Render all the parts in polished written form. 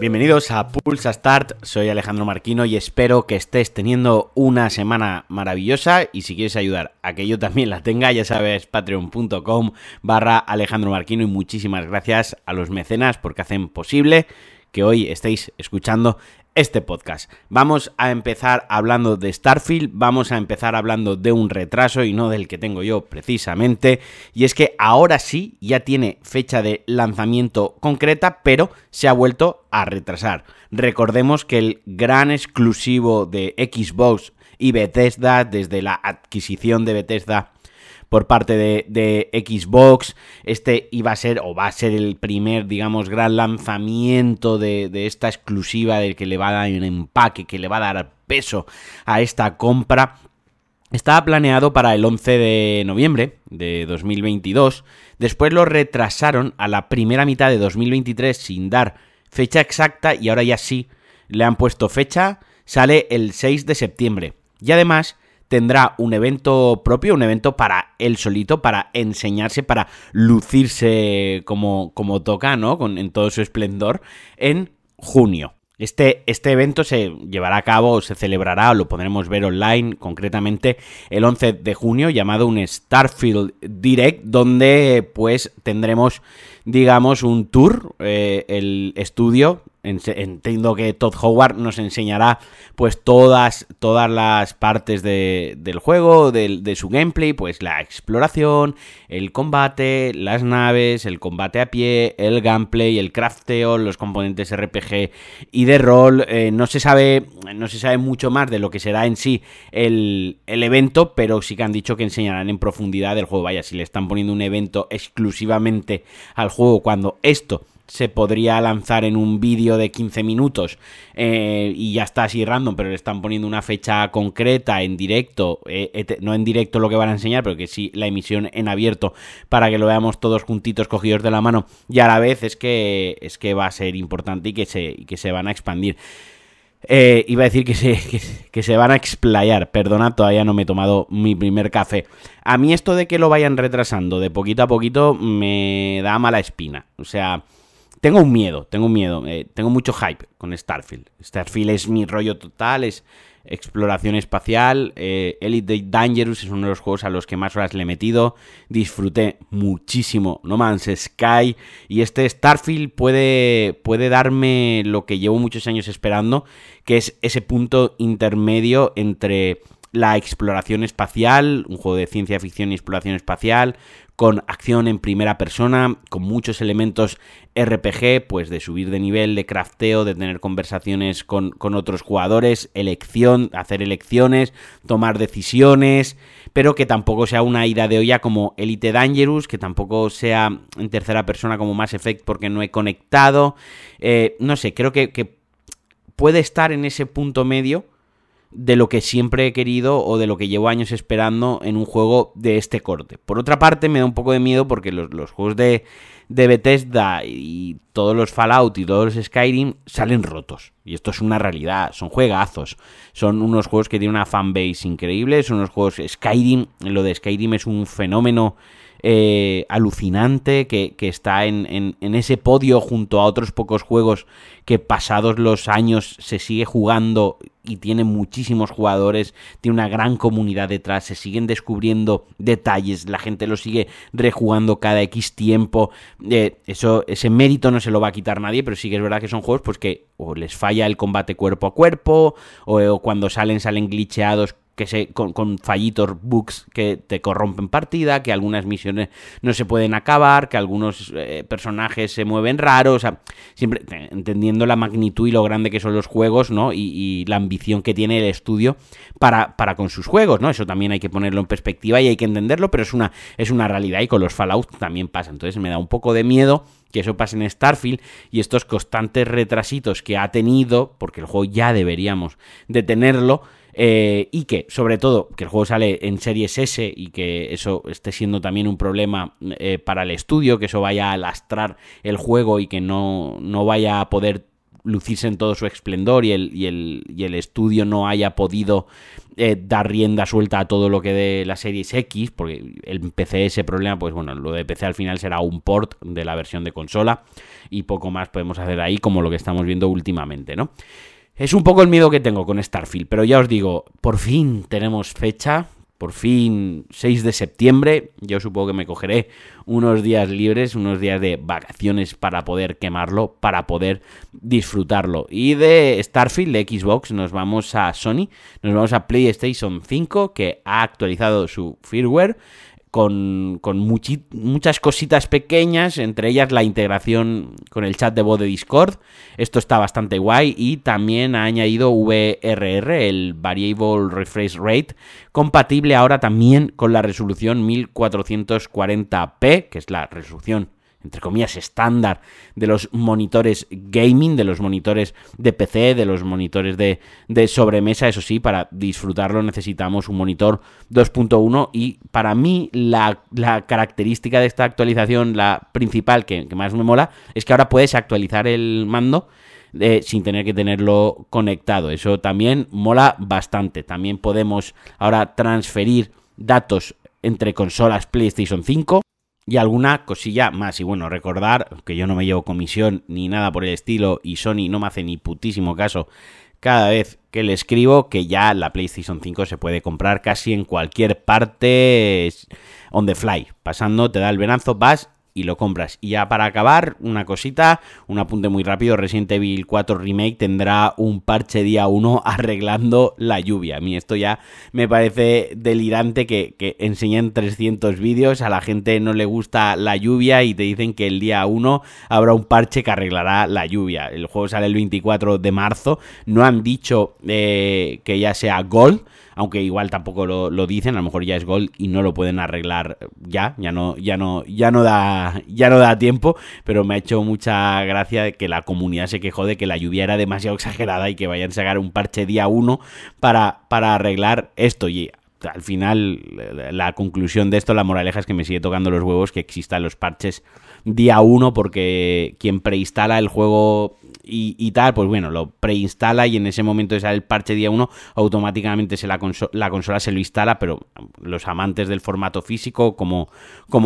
Bienvenidos a Pulsa Start, soy Alejandro Marquino y espero que estés teniendo una semana maravillosa, y si quieres ayudar a que yo también la tenga, ya sabes, patreon.com/Alejandro Marquino, y muchísimas gracias a los mecenas porque hacen posible que hoy estéis escuchando este podcast. Vamos a empezar hablando de Starfield, vamos a empezar hablando de un retraso y no del que tengo yo precisamente, y es que ahora sí ya tiene fecha de lanzamiento concreta, pero se ha vuelto a retrasar. Recordemos que el gran exclusivo de Xbox y Bethesda, desde la adquisición de Bethesda por parte de Xbox, este iba a ser, o va a ser, el primer, digamos, gran lanzamiento de esta exclusiva, del que le va a dar un empaque, que le va a dar peso a esta compra. Estaba planeado para el 11 de noviembre de 2022, después lo retrasaron a la primera mitad de 2023 sin dar fecha exacta, y ahora ya sí le han puesto fecha, sale el 6 de septiembre. Y además tendrá un evento propio, un evento para él solito, para enseñarse, para lucirse como toca, ¿no? En todo su esplendor, en junio. Este evento se llevará a cabo, o se celebrará, o lo podremos ver online, concretamente el 11 de junio, llamado un Starfield Direct, donde pues tendremos, digamos, un tour, el estudio. Entiendo que Todd Howard nos enseñará pues todas las partes del juego, de su gameplay, pues la exploración, el combate, las naves, el combate a pie, el gameplay, el crafteo, los componentes RPG y de rol. No se sabe mucho más de lo que será en sí el evento, pero sí que han dicho que enseñarán en profundidad el juego. Vaya, si le están poniendo un evento exclusivamente al juego cuando esto se podría lanzar en un vídeo de 15 minutos y ya está, así random, pero le están poniendo una fecha concreta en directo, no en directo lo que van a enseñar, pero que sí la emisión en abierto para que lo veamos todos juntitos, cogidos de la mano, y a la vez es que va a ser importante y que se van a expandir. Iba a decir que se van a explayar, perdonad, todavía no me he tomado mi primer café. A mí esto de que lo vayan retrasando de poquito a poquito me da mala espina, o sea, tengo un miedo, tengo mucho hype con Starfield. Starfield es mi rollo total, es exploración espacial. Elite Dangerous es uno de los juegos a los que más horas le he metido. Disfruté muchísimo No Man's Sky, y este Starfield puede darme lo que llevo muchos años esperando, que es ese punto intermedio entre la exploración espacial, un juego de ciencia ficción y exploración espacial, con acción en primera persona, con muchos elementos RPG, pues de subir de nivel, de crafteo, de tener conversaciones con otros jugadores, hacer elecciones, tomar decisiones, pero que tampoco sea una ida de olla como Elite Dangerous, que tampoco sea en tercera persona como Mass Effect porque no he conectado. No sé, creo que puede estar en ese punto medio de lo que siempre he querido o de lo que llevo años esperando en un juego de este corte. Por otra parte, me da un poco de miedo porque los juegos de Bethesda y todos los Fallout y todos los Skyrim salen rotos. Y esto es una realidad, son juegazos. Son unos juegos que tienen una fanbase increíble, son unos juegos Skyrim. Lo de Skyrim es un fenómeno alucinante que está en ese podio junto a otros pocos juegos que pasados los años se sigue jugando y tiene muchísimos jugadores, tiene una gran comunidad detrás, se siguen descubriendo detalles, la gente lo sigue rejugando cada X tiempo. Ese mérito no se lo va a quitar nadie, pero sí que es verdad que son juegos pues que o les falla el combate cuerpo a cuerpo, o cuando salen glitcheados, con fallitos, bugs que te corrompen partida, que algunas misiones no se pueden acabar, que algunos personajes se mueven raros. O sea, siempre entendiendo la magnitud y lo grande que son los juegos, ¿no? Y la ambición que tiene el estudio para con sus juegos, ¿no? Eso también hay que ponerlo en perspectiva y hay que entenderlo, pero es una realidad, y con los Fallout también pasa. Entonces me da un poco de miedo que eso pase en Starfield, y estos constantes retrasitos que ha tenido, porque el juego ya deberíamos de tenerlo. Y que, sobre todo, que el juego sale en Series S y que eso esté siendo también un problema para el estudio, que eso vaya a lastrar el juego y que no vaya a poder lucirse en todo su esplendor y el estudio no haya podido dar rienda suelta a todo lo que dé la Series X, porque el PC ese problema, pues bueno, lo de PC al final será un port de la versión de consola y poco más podemos hacer ahí, como lo que estamos viendo últimamente, ¿no? Es un poco el miedo que tengo con Starfield, pero ya os digo, por fin tenemos fecha, por fin 6 de septiembre, yo supongo que me cogeré unos días libres, unos días de vacaciones para poder quemarlo, para poder disfrutarlo. Y de Starfield, de Xbox, nos vamos a Sony, nos vamos a PlayStation 5, que ha actualizado su firmware con muchas cositas pequeñas, entre ellas la integración con el chat de voz de Discord. Esto está bastante guay, y también ha añadido VRR, el Variable Refresh Rate, compatible ahora también con la resolución 1440p, que es la resolución, entre comillas, estándar de los monitores gaming, de los monitores de PC, de los monitores de sobremesa. Eso sí, para disfrutarlo necesitamos un monitor 2.1, y para mí la característica de esta actualización, la principal que más me mola, es que ahora puedes actualizar el mando sin tener que tenerlo conectado. Eso también mola bastante. También podemos ahora transferir datos entre consolas PlayStation 5 y alguna cosilla más. Y bueno, recordar que yo no me llevo comisión ni nada por el estilo, y Sony no me hace ni putísimo caso cada vez que le escribo, que ya la PlayStation 5 se puede comprar casi en cualquier parte on the fly. Pasando, te da el venazo, vas y lo compras. Y ya para acabar, una cosita, un apunte muy rápido: Resident Evil 4 Remake tendrá un parche día 1 arreglando la lluvia. A mí esto ya me parece delirante, que enseñen 300 vídeos, a la gente no le gusta la lluvia y te dicen que el día 1 habrá un parche que arreglará la lluvia. El juego sale el 24 de marzo, no han dicho que ya sea Gold, aunque igual tampoco lo dicen, a lo mejor ya es Gold y no lo pueden arreglar ya no da tiempo, pero me ha hecho mucha gracia que la comunidad se quejó de que la lluvia era demasiado exagerada y que vayan a sacar un parche día 1 para arreglar esto. Y al final, la conclusión de esto, la moraleja, es que me sigue tocando los huevos que existan los parches día 1, porque quien preinstala el juego y tal, pues bueno, lo preinstala y en ese momento de salir el parche día 1, automáticamente la consola se lo instala. Pero los amantes del formato físico, como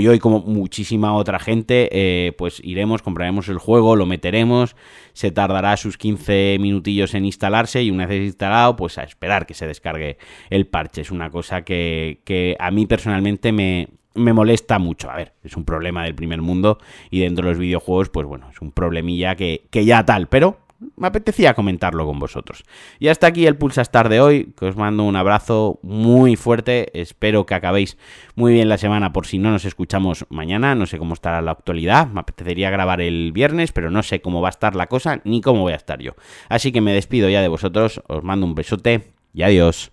yo y como muchísima otra gente, pues iremos, compraremos el juego, lo meteremos, se tardará sus 15 minutillos en instalarse, y una vez instalado, pues a esperar que se descargue el parche. Es una cosa que a mí personalmente me molesta mucho. A ver, es un problema del primer mundo, y dentro de los videojuegos, pues bueno, es un problemilla que ya tal, pero me apetecía comentarlo con vosotros. Y hasta aquí el Pulsastar de hoy, que os mando un abrazo muy fuerte, espero que acabéis muy bien la semana, por si no nos escuchamos mañana. No sé cómo estará la actualidad, me apetecería grabar el viernes, pero no sé cómo va a estar la cosa, ni cómo voy a estar yo. Así que me despido ya de vosotros, os mando un besote y adiós.